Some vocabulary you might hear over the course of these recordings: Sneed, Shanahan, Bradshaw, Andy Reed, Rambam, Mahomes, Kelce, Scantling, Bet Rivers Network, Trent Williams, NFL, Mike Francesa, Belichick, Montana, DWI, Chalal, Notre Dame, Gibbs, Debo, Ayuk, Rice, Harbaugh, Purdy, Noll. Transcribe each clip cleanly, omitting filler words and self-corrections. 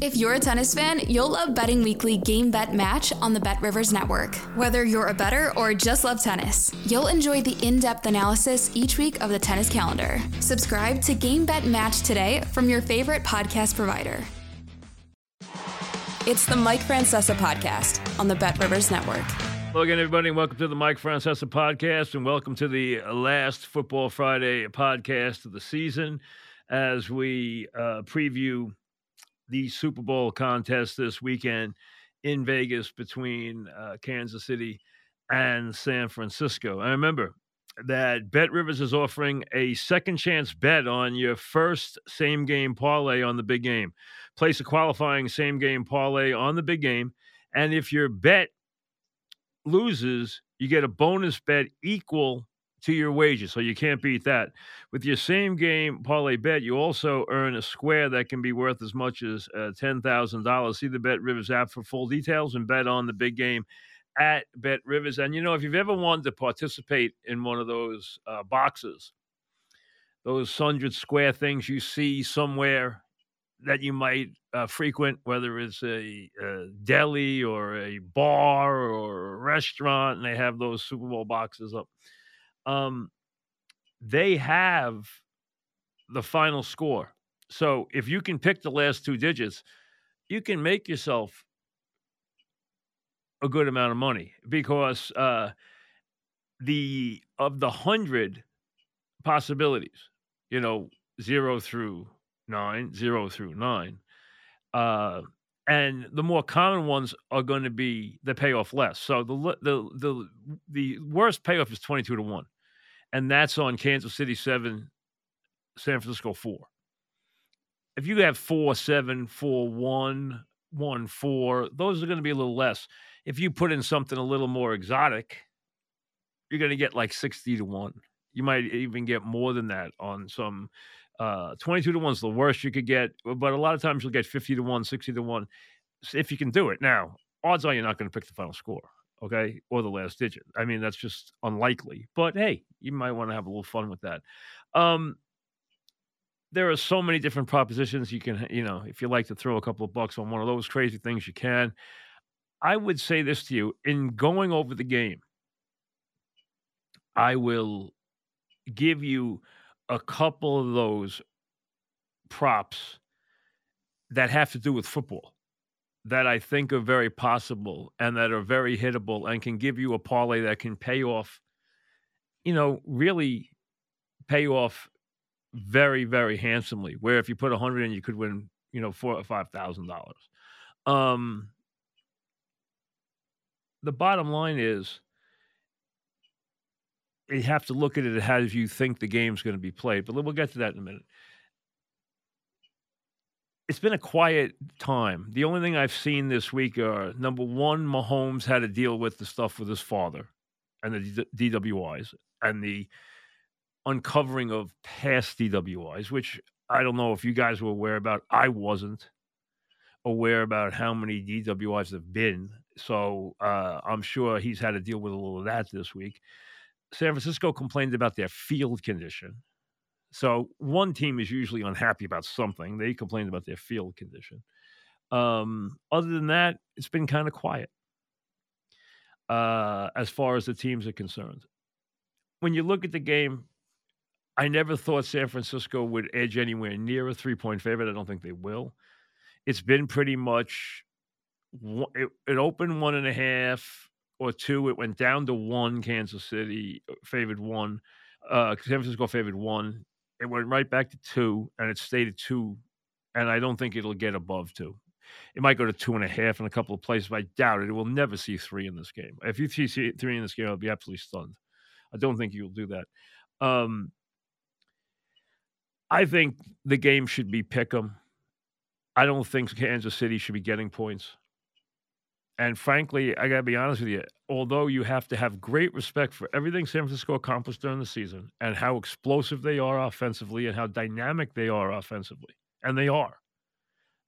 If you're a tennis fan, you'll love Betting Weekly Game Bet Match on the Bet Rivers Network. Whether you're a bettor or just love tennis, you'll enjoy the in-depth analysis each week of the tennis calendar. Subscribe to Game Bet Match today from your favorite podcast provider. It's the Mike Francesa Podcast on the Bet Rivers Network. Hello again, everybody, and welcome to the Mike Francesa Podcast, and welcome to the last Football Friday podcast of the season as we preview the Super Bowl contest this weekend in Vegas between Kansas City and San Francisco. And remember that Bet Rivers is offering a second chance bet on your first same game parlay on the big game. Place a qualifying same game parlay on the big game, and if your bet loses, you get a bonus bet equal to your wages, so you can't beat that. With your same game parlay bet, you also earn a square that can be worth as much as $10,000. See the Bet Rivers app for full details and bet on the big game at Bet Rivers. And, you know, if you've ever wanted to participate in one of those boxes, those 100 square things you see somewhere that you might frequent, whether it's a deli or a bar or a restaurant, and they have those Super Bowl boxes up. They have the final score. So if you can pick the last two digits, you can make yourself a good amount of money, because the 100 possibilities, you know, 0 through 9, and the more common ones are going to be the payoff less. So the worst payoff is 22-1. And that's on Kansas City 7, San Francisco 4. If you have 4-7, 4-1, 1-4, those are going to be a little less. If you put in something a little more exotic, you're going to get like 60-1. You might even get more than that on some. 22-1 is the worst you could get, but a lot of times you'll get 50-1, 60-1, if you can do it. Now, odds are you're not going to pick the final score. Okay, or the last digit. I mean, that's just unlikely. But, hey, you might want to have a little fun with that. There are so many different propositions. You can, you know, if you like to throw a couple of bucks on one of those crazy things, you can. I would say this to you. In going over the game, I will give you a couple of those props that have to do with football, that I think are very possible and that are very hittable and can give you a parlay that can pay off, you know, really pay off very, very handsomely, where if you put 100 in, you could win, you know, $4,000 or $5,000. The bottom line is you have to look at it as you think the game's going to be played, but we'll get to that in a minute. It's been a quiet time. The only thing I've seen this week are, number one, Mahomes had to deal with the stuff with his father and the DWIs and the uncovering of past DWIs, which I don't know if you guys were aware about. I wasn't aware about how many DWIs have been. So I'm sure he's had to deal with a little of that this week. San Francisco complained about their field condition. So one team is usually unhappy about something. They complained about their field condition. Other than that, it's been kind of quiet as far as the teams are concerned. When you look at the game, I never thought San Francisco would edge anywhere near a three-point favorite. I don't think they will. It's been pretty much it opened 1.5 or 2. It went down to 1. Kansas City favored 1. San Francisco favored 1. It went right back to 2, and it stayed at 2, and I don't think it'll get above 2. It might go to 2.5 in a couple of places, but I doubt it. It will never see 3 in this game. If you see 3 in this game, I'll be absolutely stunned. I don't think you'll do that. I think the game should be pick 'em. I don't think Kansas City should be getting points. And frankly, I got to be honest with you, although you have to have great respect for everything San Francisco accomplished during the season and how explosive they are offensively and how dynamic they are offensively, and they are.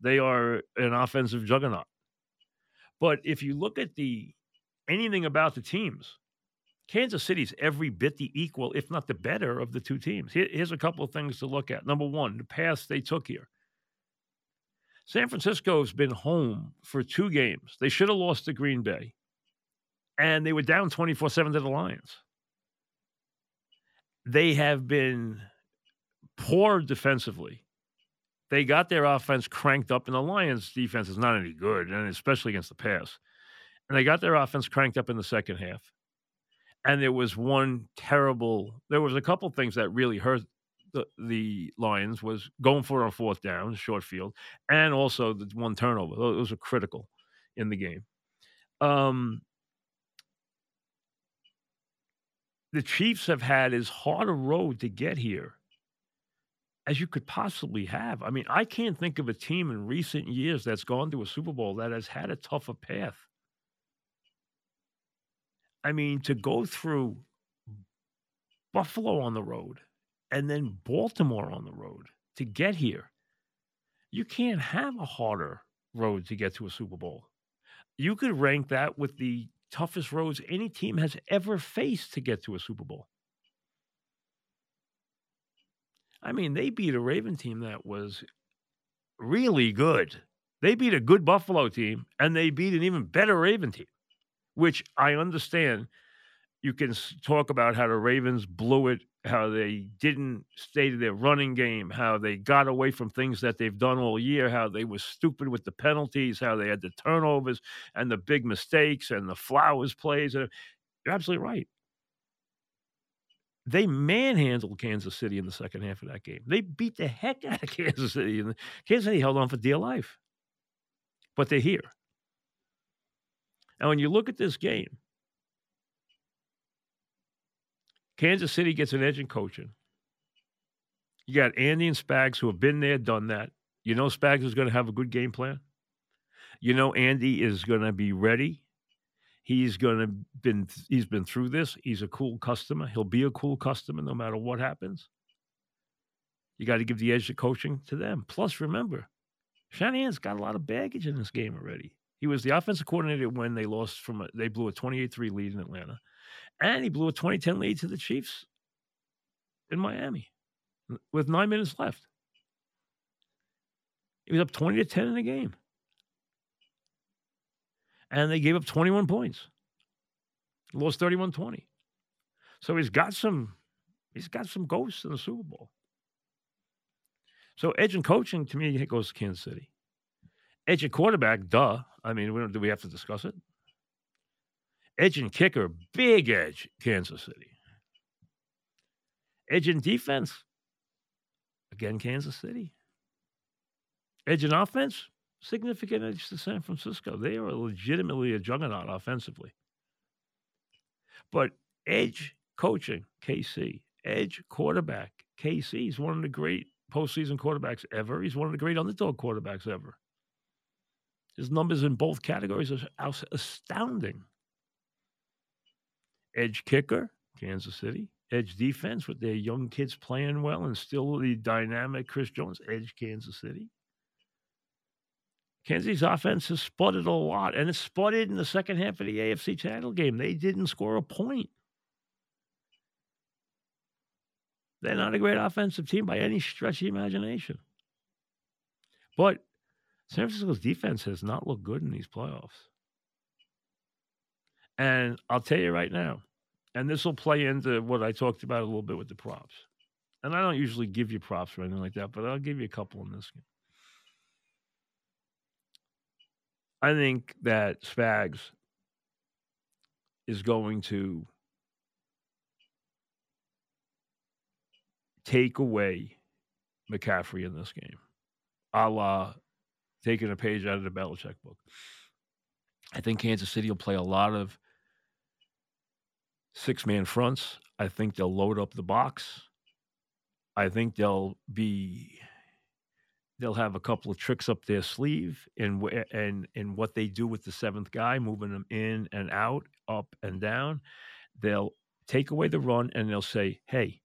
They are an offensive juggernaut. But if you look at anything about the teams, Kansas City's every bit the equal, if not the better, of the two teams. Here's a couple of things to look at. Number one, the path they took here. San Francisco's been home for two games. They should have lost to Green Bay, and they were down 24-7 to the Lions. They have been poor defensively. They got their offense cranked up, and the Lions' defense is not any good, and especially against the pass. And they got their offense cranked up in the second half. And there was a couple things that really hurt the Lions, was going for it on fourth down, short field, and also the one turnover. Those are critical in the game. The Chiefs have had as hard a road to get here as you could possibly have. I mean, I can't think of a team in recent years that's gone to a Super Bowl that has had a tougher path. I mean, to go through Buffalo on the road and then Baltimore on the road to get here, you can't have a harder road to get to a Super Bowl. You could rank that with the toughest roads any team has ever faced to get to a Super Bowl. I mean, they beat a Raven team that was really good. They beat a good Buffalo team, and they beat an even better Raven team. Which I understand, you can talk about how the Ravens blew it, how they didn't stay to their running game, how they got away from things that they've done all year, how they were stupid with the penalties, how they had the turnovers and the big mistakes and the Flowers plays. You're absolutely right. They manhandled Kansas City in the second half of that game. They beat the heck out of Kansas City. And Kansas City held on for dear life. But they're here. And when you look at this game, Kansas City gets an edge in coaching. You got Andy and Spags, who have been there, done that. You know Spags is going to have a good game plan. You know Andy is going to be ready. He's been through this. He's a cool customer. He'll be a cool customer no matter what happens. You got to give the edge to coaching to them. Plus, remember, Shanahan's got a lot of baggage in this game already. He was the offensive coordinator when they lost they blew a 28-3 lead in Atlanta, and he blew a 20-10 lead to the Chiefs in Miami with 9 minutes left. He was up 20-10 in the game, and they gave up 21 points. Lost 31-20. So he's got some ghosts in the Super Bowl. So edge and coaching to me goes to Kansas City. Edge and quarterback, duh. I mean, do we have to discuss it? Edge and kicker, big edge, Kansas City. Edge and defense, again, Kansas City. Edge and offense, significant edge to San Francisco. They are legitimately a juggernaut offensively. But edge coaching, KC. Edge quarterback, KC. He's one of the great postseason quarterbacks ever. He's one of the great underdog quarterbacks ever. His numbers in both categories are astounding. Edge kicker, Kansas City. Edge defense with their young kids playing well and still the dynamic Chris Jones. Edge Kansas City. Kansas City's offense has sputtered a lot, and it sputtered in the second half of the AFC title game. They didn't score a point. They're not a great offensive team by any stretch of the imagination. But San Francisco's defense has not looked good in these playoffs. And I'll tell you right now, and this will play into what I talked about a little bit with the props. And I don't usually give you props or anything like that, but I'll give you a couple in this game. I think that Spags is going to take away McCaffrey in this game, a la taking a page out of the Belichick book. I think Kansas City will play a lot of six-man fronts. I think they'll load up the box. I think they'll be they'll have a couple of tricks up their sleeve and what they do with the seventh guy, moving them in and out, up and down. They'll take away the run and they'll say, hey,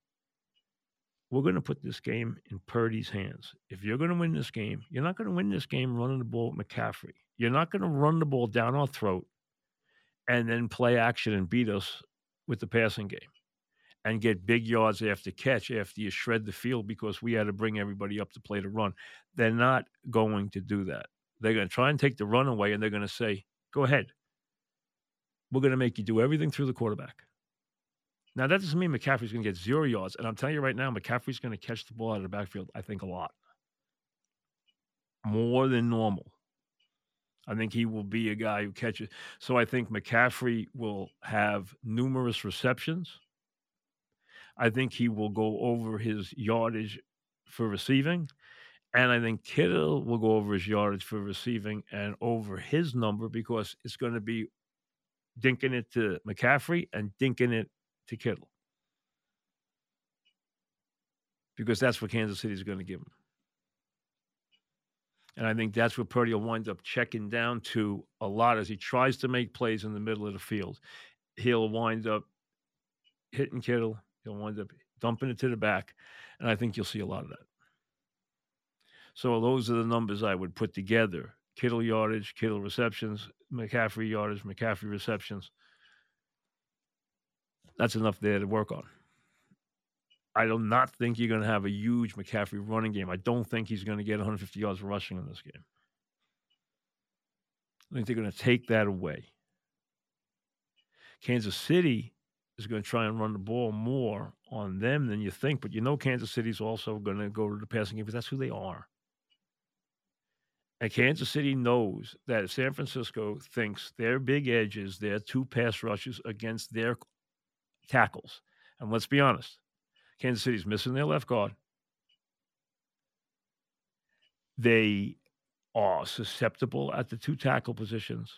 we're going to put this game in Purdy's hands. If you're going to win this game, you're not going to win this game running the ball with McCaffrey. You're not going to run the ball down our throat and then play action and beat us with the passing game and get big yards after catch after you shred the field because we had to bring everybody up to play the run. They're not going to do that. They're going to try and take the run away, and they're going to say, go ahead. We're going to make you do everything through the quarterback. Now, that doesn't mean McCaffrey's going to get 0 yards. And I'm telling you right now, McCaffrey's going to catch the ball out of the backfield, I think, a lot. More than normal. I think he will be a guy who catches. So I think McCaffrey will have numerous receptions. I think he will go over his yardage for receiving. And I think Kittle will go over his yardage for receiving and over his number because it's going to be dinking it to McCaffrey and dinking it to Kittle, because that's what Kansas City is going to give him. And I think that's what Purdy will wind up checking down to a lot as he tries to make plays in the middle of the field. He'll wind up hitting Kittle. He'll wind up dumping it to the back. And I think you'll see a lot of that. So those are the numbers I would put together. Kittle yardage, Kittle receptions, McCaffrey yardage, McCaffrey receptions. That's enough there to work on. I do not think you're going to have a huge McCaffrey running game. I don't think he's going to get 150 yards rushing in this game. I think they're going to take that away. Kansas City is going to try and run the ball more on them than you think, but you know Kansas City's also going to go to the passing game because that's who they are. And Kansas City knows that if San Francisco thinks their big edge is their two pass rushes against their tackles. And let's be honest, Kansas City's missing their left guard. They are susceptible at the two tackle positions.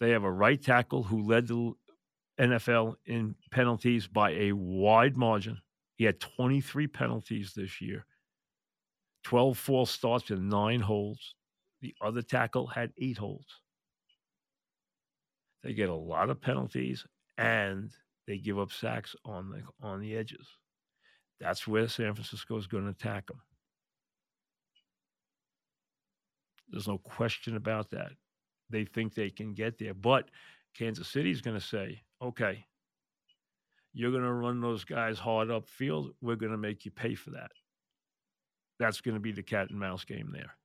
They have a right tackle who led the NFL in penalties by a wide margin. He had 23 penalties this year, 12 false starts and 9 holds. The other tackle had 8 holds. They get a lot of penalties, and they give up sacks on the edges. That's where San Francisco is going to attack them. There's no question about that. They think they can get there. But Kansas City is going to say, okay, you're going to run those guys hard upfield. We're going to make you pay for that. That's going to be the cat and mouse game there.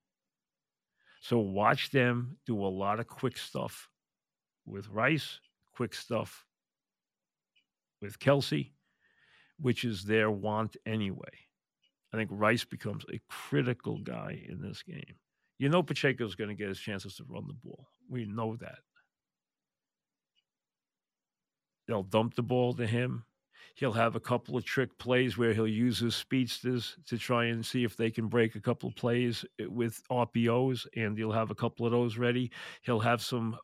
So watch them do a lot of quick stuff with Rice, quick stuff with Kelce, which is their want anyway. I think Rice becomes a critical guy in this game. You know Pacheco's going to get his chances to run the ball. We know that. They'll dump the ball to him. He'll have a couple of trick plays where he'll use his speedsters to try and see if they can break a couple of plays with RPOs, and he'll have a couple of those ready. He'll have some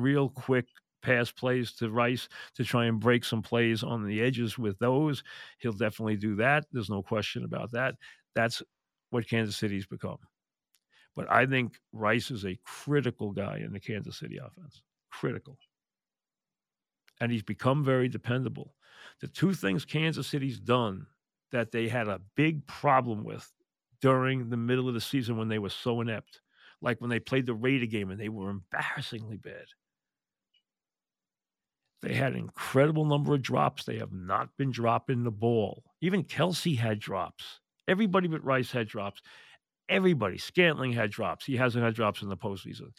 real quick pass plays to Rice to try and break some plays on the edges with those. He'll definitely do that. There's no question about that. That's what Kansas City's become. But I think Rice is a critical guy in the Kansas City offense. Critical. And he's become very dependable. The two things Kansas City's done that they had a big problem with during the middle of the season when they were so inept, like when they played the Raider game and they were embarrassingly bad. They had an incredible number of drops. They have not been dropping the ball. Even Kelce had drops. Everybody but Rice had drops. Everybody. Scantling had drops. He hasn't had drops in the postseason.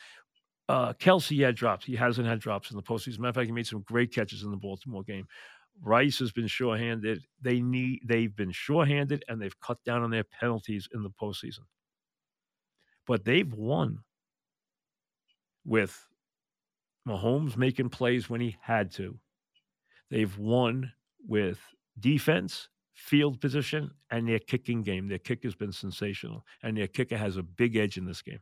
Kelce had drops. He hasn't had drops in the postseason. Matter of fact, he made some great catches in the Baltimore game. Rice has been shorthanded. They've been shorthanded, and they've cut down on their penalties in the postseason. But they've won with Mahomes making plays when he had to. They've won with defense, field position, and their kicking game. Their kick has been sensational, and their kicker has a big edge in this game.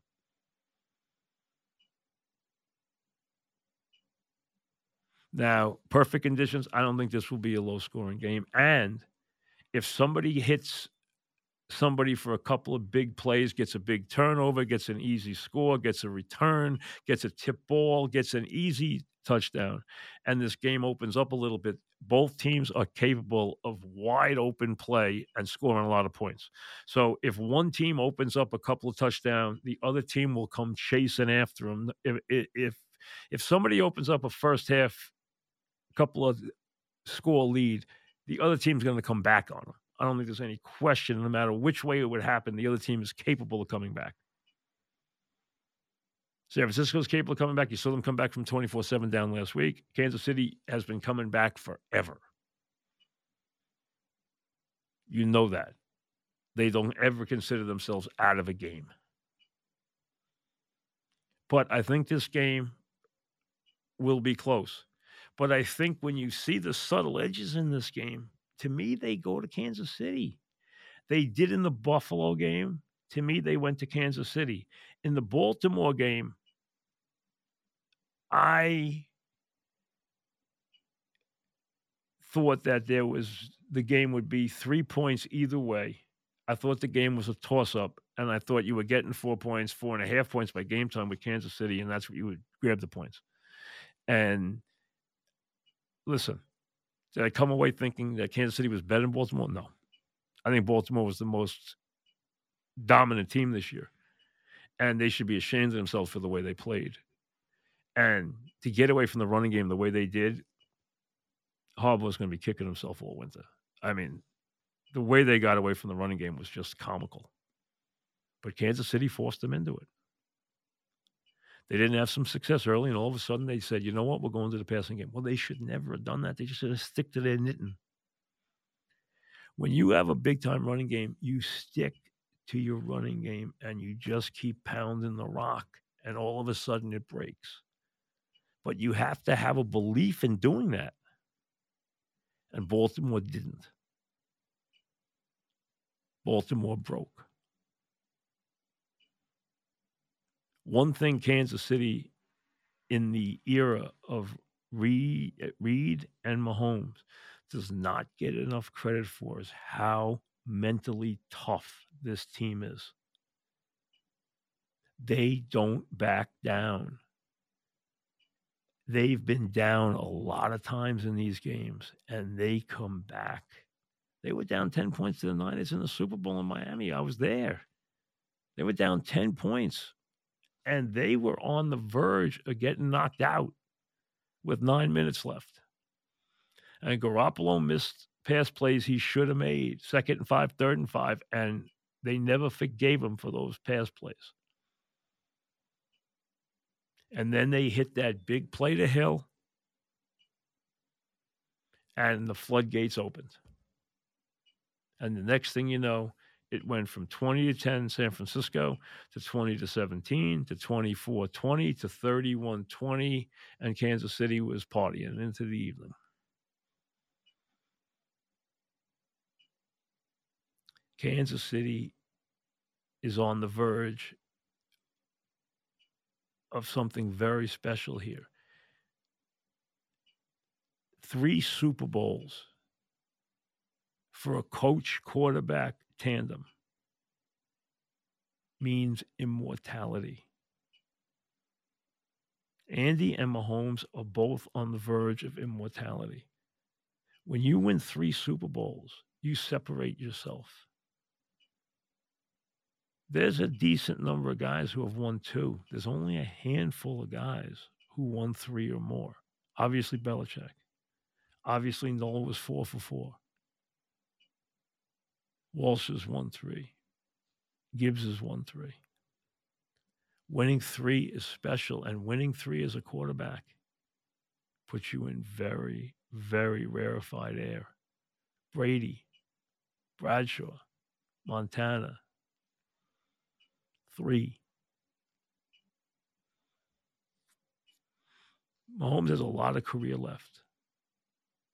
Now, perfect conditions, I don't think this will be a low-scoring game. And if somebody hits somebody for a couple of big plays, gets a big turnover, gets an easy score, gets a return, gets a tip ball, gets an easy touchdown, and this game opens up a little bit. Both teams are capable of wide open play and scoring a lot of points. So if one team opens up a couple of touchdowns, the other team will come chasing after them. If somebody opens up a first half, couple of score lead, the other team's going to come back on them. I don't think there's any question, no matter which way it would happen, the other team is capable of coming back. San Francisco's capable of coming back. You saw them come back from 24-7 down last week. Kansas City has been coming back forever. You know that. They don't ever consider themselves out of a game. But I think this game will be close. But I think when you see the subtle edges in this game, to me, they go to Kansas City. They did in the Buffalo game. To me, they went to Kansas City. In the Baltimore game, I thought that the game would be 3 points either way. I thought the game was a toss-up, and I thought you were getting 4 points, 4.5 points by game time with Kansas City, and that's what you would grab the points. And listen, did I come away thinking that Kansas City was better than Baltimore? No. I think Baltimore was the most dominant team this year, and they should be ashamed of themselves for the way they played. And to get away from the running game the way they did, Harbaugh's going to be kicking himself all winter. I mean, the way they got away from the running game was just comical. But Kansas City forced them into it. They didn't have some success early, and all of a sudden they said, you know what, we're going to the passing game. Well, they should never have done that. They just should have stick to their knitting. When you have a big-time running game, you stick to your running game, and you just keep pounding the rock, and all of a sudden it breaks. But you have to have a belief in doing that. And Baltimore didn't. Baltimore broke. One thing Kansas City in the era of Reed and Mahomes does not get enough credit for is how mentally tough this team is. They don't back down. They've been down a lot of times in these games, and they come back. They were down 10 points to the Niners in the Super Bowl in Miami. I was there. They were down 10 points. And they were on the verge of getting knocked out with 9 minutes left. And Garoppolo missed pass plays he should have made, 2nd and 5, 3rd and 5, and they never forgave him for those pass plays. And then they hit that big play to Hill, and the floodgates opened. And the next thing you know, it went from 20-10 San Francisco to 20-17 to 24-20 to 31-20, and Kansas City was partying into the evening. Kansas City is on the verge of something very special here. 3 Super Bowls for a coach-quarterback tandem means immortality. Andy and Mahomes are both on the verge of immortality. When you win 3 Super Bowls, you separate yourself. There's a decent number of guys who have won 2. There's only a handful of guys who won 3 or more. Obviously Belichick. Obviously Noll was 4 for 4. Walsh has won 3. Gibbs has won 3. Winning 3 is special, and winning 3 as a quarterback puts you in very, very rarefied air. Brady, Bradshaw, Montana, 3. Mahomes has a lot of career left.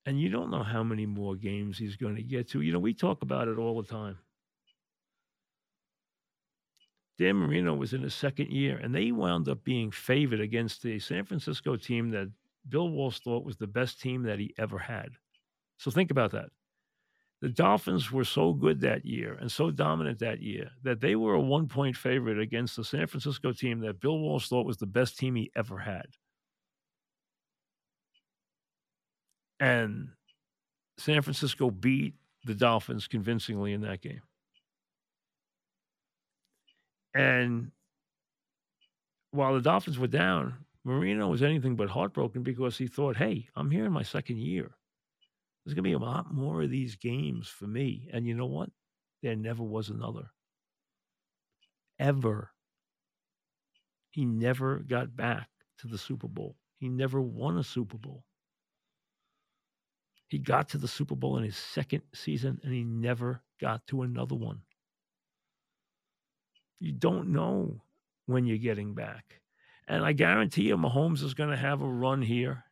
And you don't know how many more games he's going to get to. You know, we talk about it all the time. Dan Marino was in his second year, and they wound up being favored against the San Francisco team that Bill Walsh thought was the best team that he ever had. So think about that. The Dolphins were so good that year and so dominant that year that they were a one-point favorite against the San Francisco team that Bill Walsh thought was the best team he ever had. And San Francisco beat the Dolphins convincingly in that game. And while the Dolphins were down, Marino was anything but heartbroken because he thought, hey, I'm here in my second year. There's going to be a lot more of these games for me. And you know what? There never was another. Ever. He never got back to the Super Bowl. He never won a Super Bowl. He got to the Super Bowl in his second season, and he never got to another one. You don't know when you're getting back. And I guarantee you Mahomes is going to have a run here.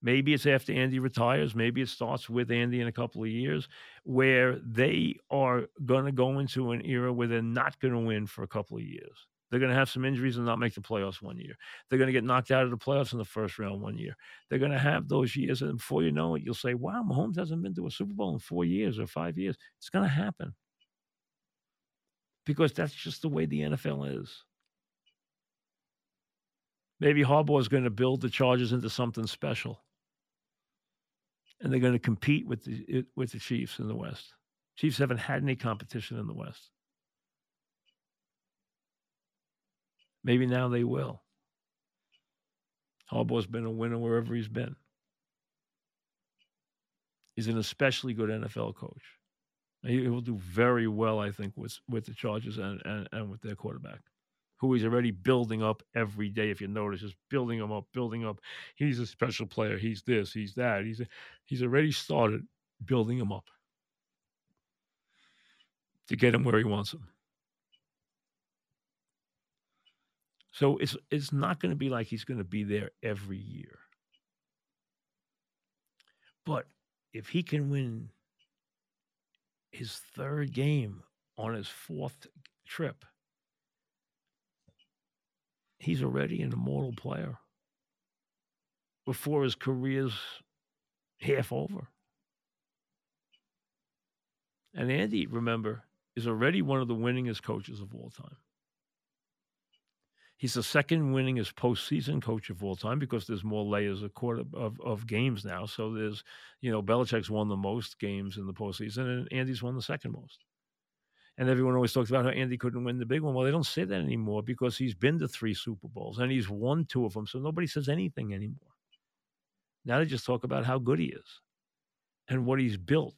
Maybe it's after Andy retires. Maybe it starts with Andy in a couple of years, where they are going to go into an era where they're not going to win for a couple of years. They're going to have some injuries and not make the playoffs one year. They're going to get knocked out of the playoffs in the first round one year. They're going to have those years, and before you know it, you'll say, wow, Mahomes hasn't been to a Super Bowl in 4 years or 5 years. It's going to happen because that's just the way the NFL is. Maybe Harbaugh is going to build the Chargers into something special, and they're going to compete with the Chiefs in the West. Chiefs haven't had any competition in the West. Maybe now they will. Harbaugh's been a winner wherever he's been. He's an especially good NFL coach. He will do very well, I think, with the Chargers and with their quarterback, who he's already building up every day, if you notice. Just building him up, building up. He's a special player. He's this, he's that. He's already started building him up to get him where he wants him. So it's not going to be like he's going to be there every year. But if he can win his third game on his fourth trip, he's already an immortal player before his career's half over. And Andy, remember, is already one of the winningest coaches of all time. He's the second winningest postseason coach of all time because there's more layers of games now. So there's, Belichick's won the most games in the postseason, and Andy's won the second most. And everyone always talks about how Andy couldn't win the big one. Well, they don't say that anymore because he's been to 3 Super Bowls, and he's won 2 of them, so nobody says anything anymore. Now they just talk about how good he is and what he's built.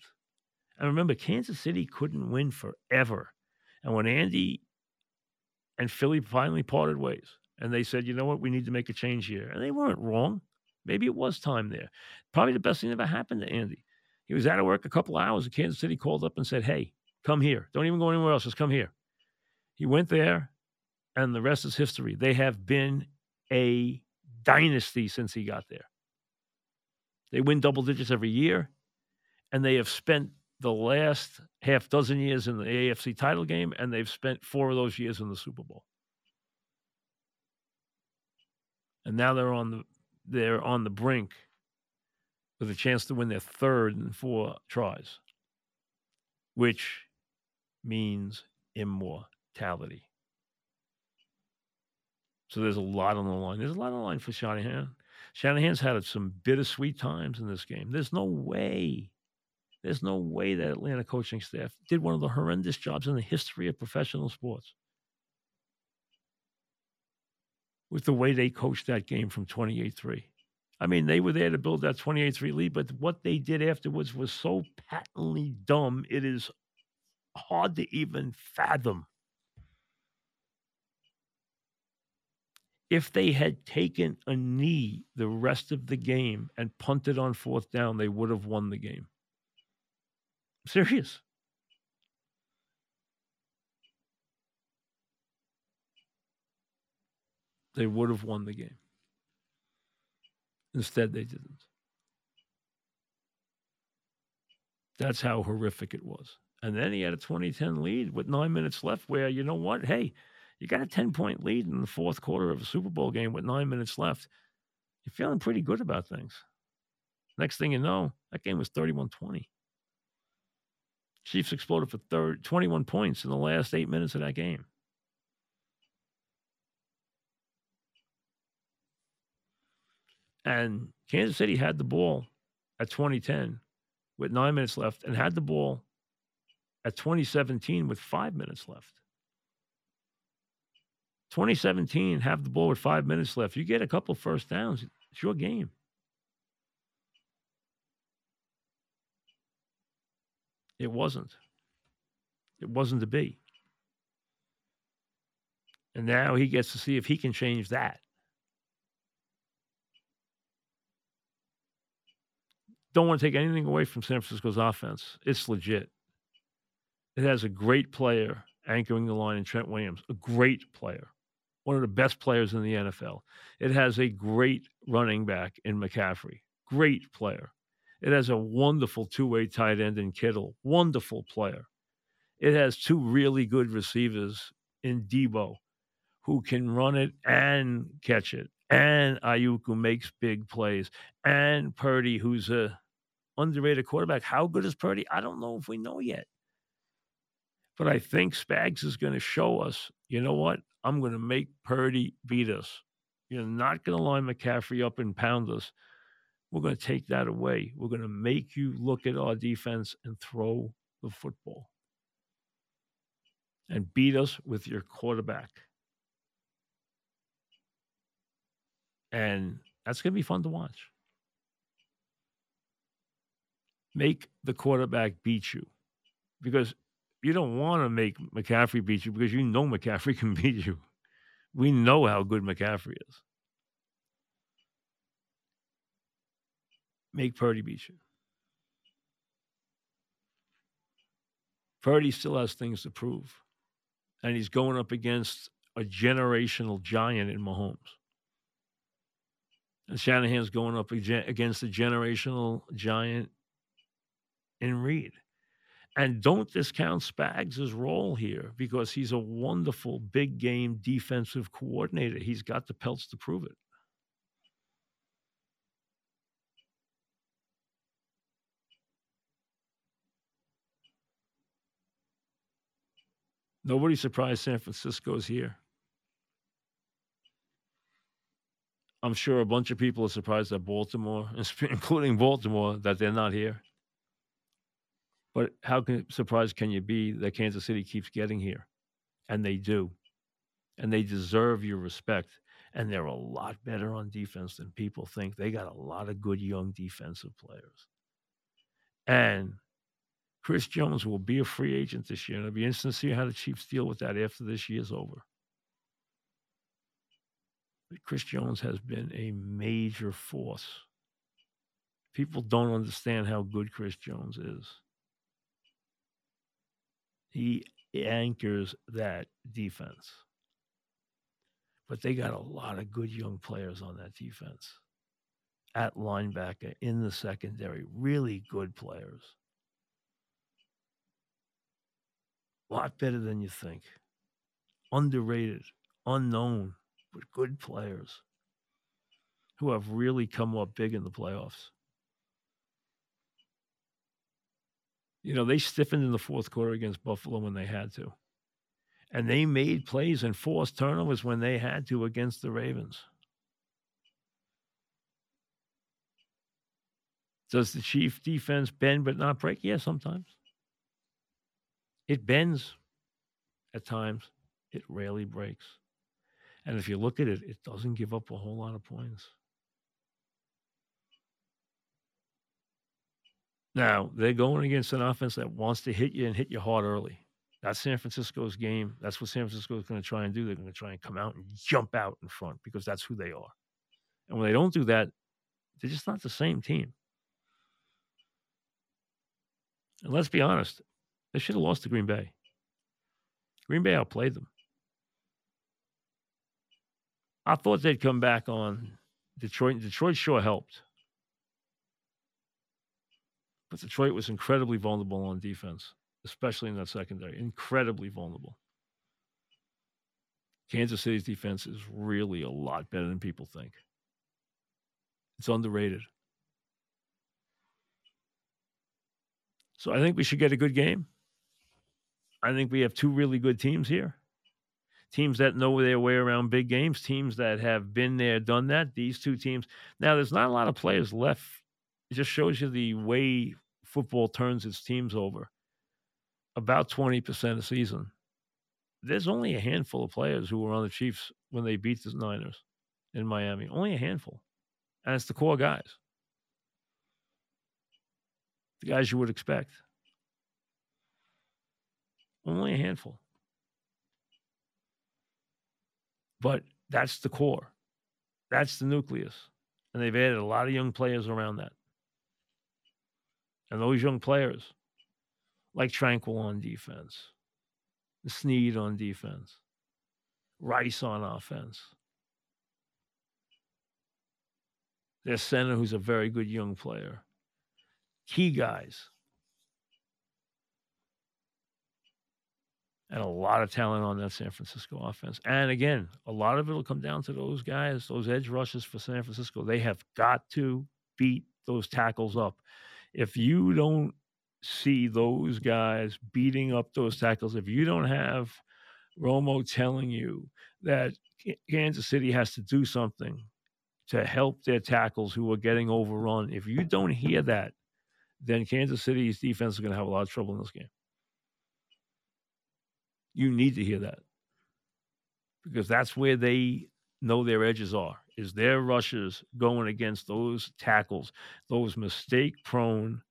And remember, Kansas City couldn't win forever. And when Andy and Philly finally parted ways, and they said, you know what, we need to make a change here. And they weren't wrong. Maybe it was time there. Probably the best thing that ever happened to Andy. He was out of work a couple of hours, and Kansas City called up and said, hey, come here. Don't even go anywhere else. Just come here. He went there, and the rest is history. They have been a dynasty since he got there. They win double digits every year, and they have spent the last half dozen years in the AFC title game, and they've spent 4 of those years in the Super Bowl. And now they're on the brink with a chance to win their third in 4 tries, which means immortality. So there's a lot on the line. There's a lot on the line for Shanahan. Shanahan's had some bittersweet times in this game. There's no way that Atlanta coaching staff did one of the horrendous jobs in the history of professional sports with the way they coached that game from 28-3. I mean, they were there to build that 28-3 lead, but what they did afterwards was so patently dumb, it is hard to even fathom. If they had taken a knee the rest of the game and punted on 4th down, they would have won the game. Serious. They would have won the game. Instead, they didn't. That's how horrific it was. And then he had a 20-10 lead with 9 minutes left where, you know what? Hey, you got a 10-point lead in the fourth quarter of a Super Bowl game with 9 minutes left. You're feeling pretty good about things. Next thing you know, that game was 31-20. Chiefs exploded for 21 points in the last 8 minutes of that game. And Kansas City had the ball at 20-10 with 9 minutes left and had the ball at 20-17 with 5 minutes left. 20-17, have the ball with 5 minutes left. You get a couple first downs, it's your game. It wasn't. It wasn't to be. And now he gets to see if he can change that. Don't want to take anything away from San Francisco's offense. It's legit. It has a great player anchoring the line in Trent Williams, a great player, one of the best players in the NFL. It has a great running back in McCaffrey, great player. It has a wonderful two-way tight end in Kittle, wonderful player. It has two really good receivers in Debo, who can run it and catch it, and Ayuk, who makes big plays, and Purdy, who's an underrated quarterback. How good is Purdy? I don't know if we know yet. But I think Spags is going to show us, you know what? I'm going to make Purdy beat us. You're not going to line McCaffrey up and pound us. We're going to take that away. We're going to make you look at our defense and throw the football and beat us with your quarterback. And that's going to be fun to watch. Make the quarterback beat you, because you don't want to make McCaffrey beat you, because you know McCaffrey can beat you. We know how good McCaffrey is. Make Purdy beat you. Purdy still has things to prove. And he's going up against a generational giant in Mahomes. And Shanahan's going up against a generational giant in Reed. And don't discount Spags' role here, because he's a wonderful big game defensive coordinator. He's got the pelts to prove it. Nobody's surprised San Francisco's here. I'm sure a bunch of people are surprised that Baltimore, including Baltimore, that they're not here. But how surprised can you be that Kansas City keeps getting here? And they do. And they deserve your respect. And they're a lot better on defense than people think. They got a lot of good young defensive players. And Chris Jones will be a free agent this year. And it'll be interesting to see how the Chiefs deal with that after this year's over. But Chris Jones has been a major force. People don't understand how good Chris Jones is. He anchors that defense. But they got a lot of good young players on that defense. At linebacker, in the secondary, really good players. A lot better than you think. Underrated, unknown, but good players who have really come up big in the playoffs. You know, they stiffened in the fourth quarter against Buffalo when they had to. And they made plays and forced turnovers when they had to against the Ravens. Does the Chief defense bend but not break? Yeah, sometimes. It bends at times. It rarely breaks. And if you look at it, it doesn't give up a whole lot of points. Now, they're going against an offense that wants to hit you and hit you hard early. That's San Francisco's game. That's what San Francisco is going to try and do. They're going to try and come out and jump out in front, because that's who they are. And when they don't do that, they're just not the same team. And let's be honest, they should have lost to Green Bay. Green Bay outplayed them. I thought they'd come back on Detroit. Detroit sure helped. But Detroit was incredibly vulnerable on defense, especially in that secondary. Incredibly vulnerable. Kansas City's defense is really a lot better than people think. It's underrated. So I think we should get a good game. I think we have two really good teams here. Teams that know their way around big games, teams that have been there, done that. These two teams. Now, there's not a lot of players left. It just shows you the way football turns its teams over. About 20% a season. There's only a handful of players who were on the Chiefs when they beat the Niners in Miami. Only a handful. And it's the core guys. The guys you would expect. Only a handful. But that's the core. That's the nucleus. And they've added a lot of young players around that. And those young players, like Tranquil on defense, Sneed on defense, Rice on offense, their center, who's a very good young player, key guys, and a lot of talent on that San Francisco offense. And again, a lot of it will come down to those guys, those edge rushes for San Francisco. They have got to beat those tackles up. If you don't see those guys beating up those tackles, if you don't have Romo telling you that Kansas City has to do something to help their tackles who are getting overrun, if you don't hear that, then Kansas City's defense is going to have a lot of trouble in this game. You need to hear that, because that's where they know their edges are, is their rushes going against those tackles, those mistake-prone,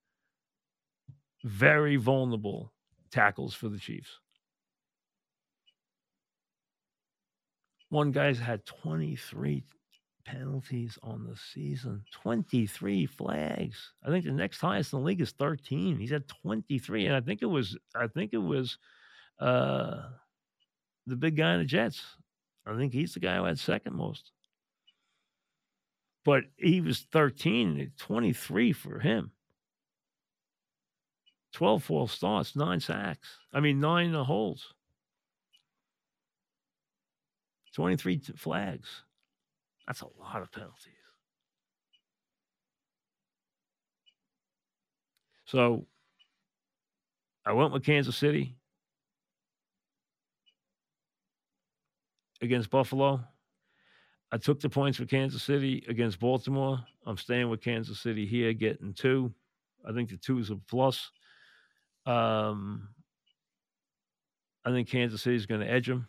very vulnerable tackles for the Chiefs. One guy's had 23 penalties on the season, 23 flags. I think the next highest in the league is 13. He's had 23, and I think it was the big guy in the Jets. I think he's the guy who had second most. But he was 13, 23 for him. 12 false starts, 9 holds. 23 flags. That's a lot of penalties. So I went with Kansas City against Buffalo. I took the points for Kansas City against Baltimore. I'm staying with Kansas City here, getting 2. I think the 2 is a plus. I think Kansas City is going to edge them.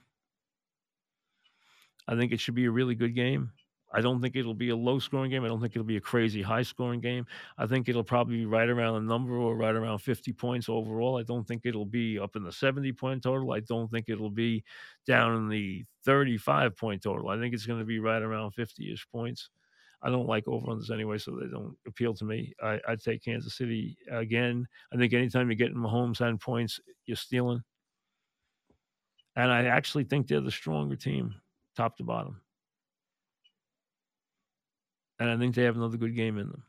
I think it should be a really good game. I don't think it'll be a low-scoring game. I don't think it'll be a crazy high-scoring game. I think it'll probably be right around a number or right around 50 points overall. I don't think it'll be up in the 70-point total. I don't think it'll be down in the 35-point total. I think it's going to be right around 50-ish points. I don't like over-unders anyway, so they don't appeal to me. I'd take Kansas City again. I think anytime you're getting Mahomes on points, you're stealing. And I actually think they're the stronger team, top to bottom. And I think they have another good game in them.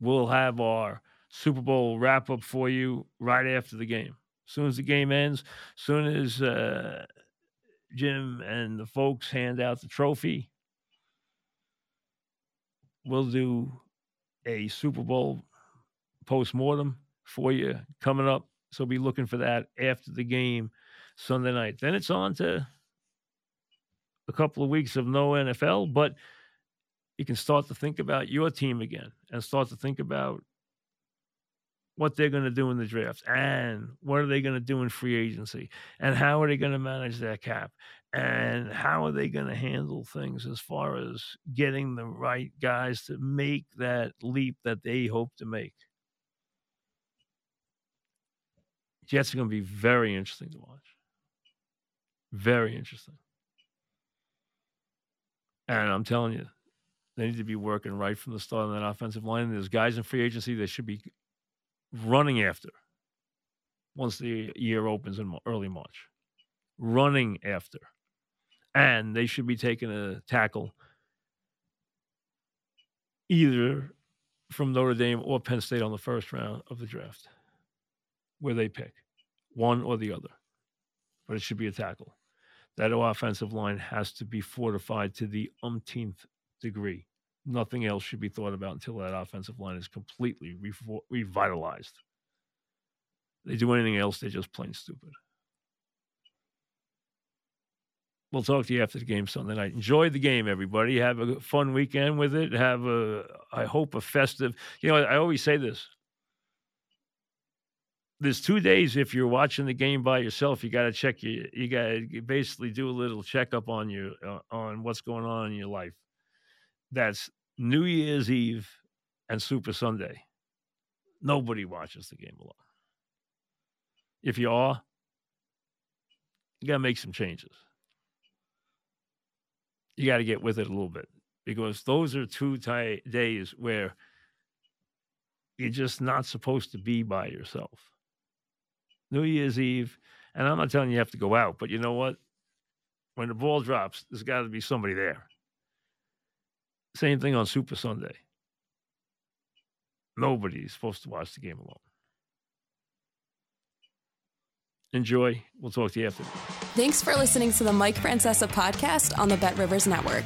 We'll have our Super Bowl wrap-up for you right after the game. As soon as the game ends, as soon as Jim and the folks hand out the trophy, we'll do a Super Bowl postmortem for you coming up. So be looking for that after the game Sunday night. Then it's on to a couple of weeks of no NFL, but you can start to think about your team again and start to think about what they're going to do in the draft and what are they going to do in free agency and how are they going to manage their cap and how are they going to handle things as far as getting the right guys to make that leap that they hope to make. Jets are going to be very interesting to watch. Very interesting. And I'm telling you, they need to be working right from the start on that offensive line. There's guys in free agency they should be running after once the year opens in early March. Running after. And they should be taking a tackle either from Notre Dame or Penn State on the first round of the draft, where they pick one or the other. But it should be a tackle. That offensive line has to be fortified to the umpteenth degree. nothing else should be thought about until that offensive line is completely revitalized. If they do anything else, they're just plain stupid. We'll talk to you after the game Sunday night. Enjoy the game, everybody. Have a fun weekend with it. Have a, I hope, a festive. You know, I always say this. There's 2 days if you're watching the game by yourself, you got to check your, you got to basically do a little checkup on your on what's going on in your life. That's New Year's Eve and Super Sunday. Nobody watches the game alone. If you are, you got to make some changes. You got to get with it a little bit, because those are two days where you're just not supposed to be by yourself. New Year's Eve, and I'm not telling you you have to go out, but you know what? When the ball drops, there's got to be somebody there. Same thing on Super Sunday. Nobody's supposed to watch the game alone. Enjoy. We'll talk to you after. Thanks for listening to the Mike Francesa podcast on the Bet Rivers Network.